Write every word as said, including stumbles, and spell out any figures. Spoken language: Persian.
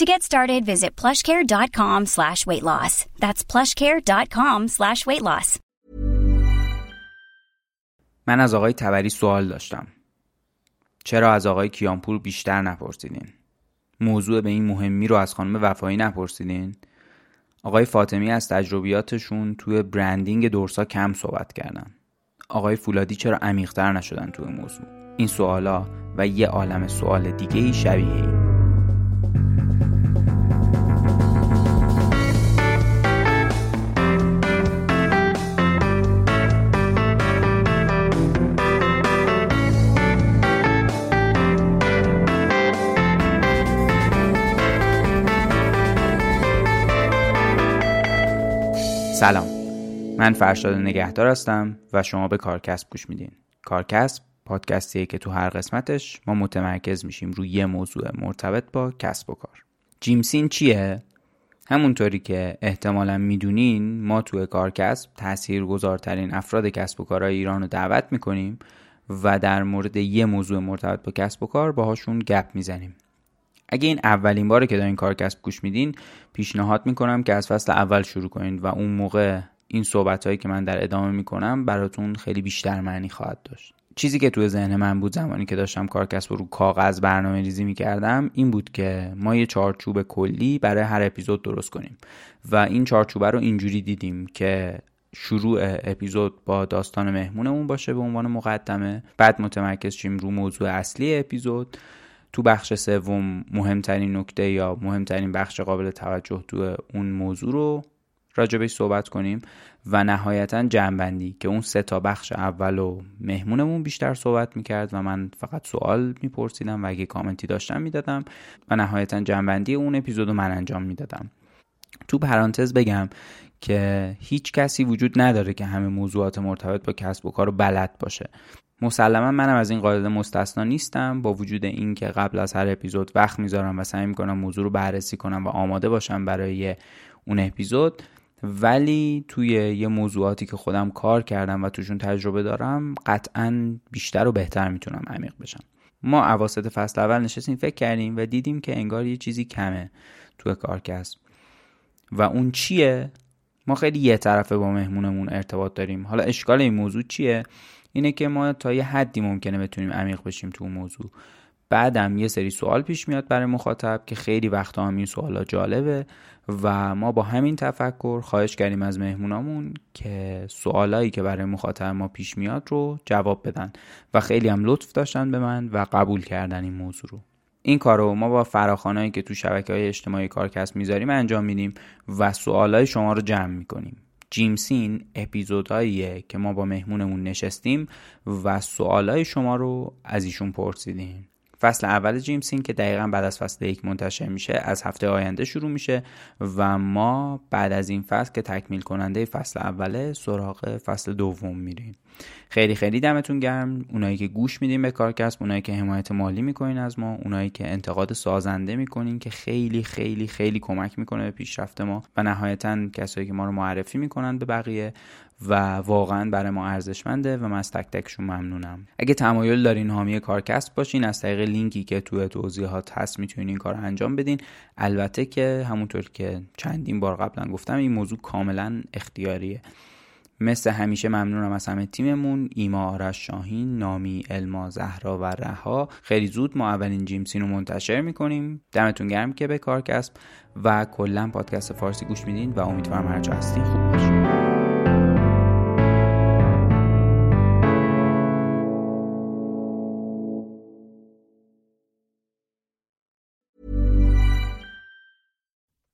To get started, visit plush care dot com slash weight loss. That's plush care dot com slash weight loss. من از آقای تبری سوال داشتم. چرا از آقای کیامپور بیشتر نپرسیدین؟ موضوع به این مهمی رو از خانم وفایی نپرسیدین؟ آقای فاطمی از تجربیاتشون توی برندینگ دورسا کم صحبت کردن. آقای فولادی چرا عمیق‌تر نشدن توی موضوع؟ این سوالا و یه عالم سوال دیگه‌ای شبیه این. سلام، من فرشاد نگهدار هستم و شما به کارکسب گوش میدین. کارکسب پادکستیه که تو هر قسمتش ما متمرکز میشیم روی یه موضوع مرتبط با کسب و کار. جیم سین چیه؟ همونطوری که احتمالاً میدونین، ما تو کارکسب تاثیرگذارترین افراد کسب و کارهای ایران رو دعوت میکنیم و در مورد یه موضوع مرتبط با کسب و کار باهاشون گپ میزنیم. اگه این اولین باره که دارین کارکسب گوش میدین، پیشنهاد میکنم که از فصل اول شروع کنین و اون موقع این صحبتایی که من در ادامه میکنم براتون خیلی بیشتر معنی خواهد داشت. چیزی که توی ذهن من بود زمانی که داشتم کارکسب رو کاغذ برنامه‌ریزی میکردم این بود که ما یه چارچوب کلی برای هر اپیزود درست کنیم و این چارچوب رو اینجوری دیدیم که شروع اپیزود با داستان مهمونمون باشه به عنوان مقدمه، بعد متمرکز شیم رو موضوع اصلی اپیزود. تو بخش سوم مهمترین نکته یا مهمترین بخش قابل توجه تو اون موضوع رو راجبش صحبت کنیم و نهایتاً جمع‌بندی که اون سه تا بخش اول و مهمونمون بیشتر صحبت میکرد و من فقط سوال میپرسیدم و اگه کامنتی داشتم میدادم و نهایتاً جمع‌بندی اون اپیزود رو من انجام میدادم. تو پرانتز بگم که هیچ کسی وجود نداره که همه موضوعات مرتبط با کسب و کار رو بلد باشه. مسلما منم از این قاعده مستثنا نیستم، با وجود این که قبل از هر اپیزود وقت میذارم و سعی میکنم موضوع رو بررسی کنم و آماده باشم برای اون اپیزود، ولی توی یه موضوعاتی که خودم کار کردم و توشون تجربه دارم قطعاً بیشتر و بهتر میتونم عمیق بشم. ما اواسط فصل اول نشستیم فکر کردیم و دیدیم که انگار یه چیزی کمه توی کارکسب و اون چیه؟ ما خیلی یه طرفه با مهمونمون ارتباط داریم. حالا اشکال این موضوع چیه؟ اینه که ما تا یه حدی ممکنه بتونیم عمیق بشیم تو اون موضوع، بعدم یه سری سوال پیش میاد برای مخاطب که خیلی وقتا هم این سوالا جالبه و ما با همین تفکر خواهش کردیم از مهمونامون که سوالایی که برای مخاطب ما پیش میاد رو جواب بدن و خیلی هم لطف داشتن به من و قبول کردن این موضوع رو. این کارو ما با فراخوانایی که تو شبکه‌های اجتماعی کارکسب میذاریم انجام میدیم و سوالای شما رو جمع میکنیم. جیم سین اپیزوداییه که ما با مهمونمون نشستیم و سوالای شما رو از ایشون پرسیدیم. فصل اول جیم سین که دقیقاً بعد از فصل یک منتشر میشه از هفته آینده شروع میشه و ما بعد از این فصل که تکمیل کننده فصل اوله سراغ فصل دوم میریم. خیلی خیلی دمتون گرم اونایی که گوش میدین به کارکسب، اونایی که حمایت مالی میکنین از ما، اونایی که انتقاد سازنده میکنین که خیلی خیلی خیلی کمک میکنه به پیشرفت ما و نهایتاً کسایی که ما رو معرفی میکنن به بقیه و واقعا برای ما ارزشمنده و من از تک تکشون ممنونم. اگه تمایل دارین حامی کارکسب باشین، از طریق لینکی که توی توضیحات هست میتونین این کارو انجام بدین. البته که همونطور که چندین بار قبلا گفتم این موضوع کاملا اختیاریه. مثل همیشه ممنونم از همه تیممون، ایما، آرش، شاهین، نامی، الما، زهرا و رها. خیلی زود ما اولین جیم سین رو منتشر میکنیم. دمتون گرم که به کارکسب و کلا پادکست فارسی گوش میدین و امیدوارم هر جا هستین خوب باشین.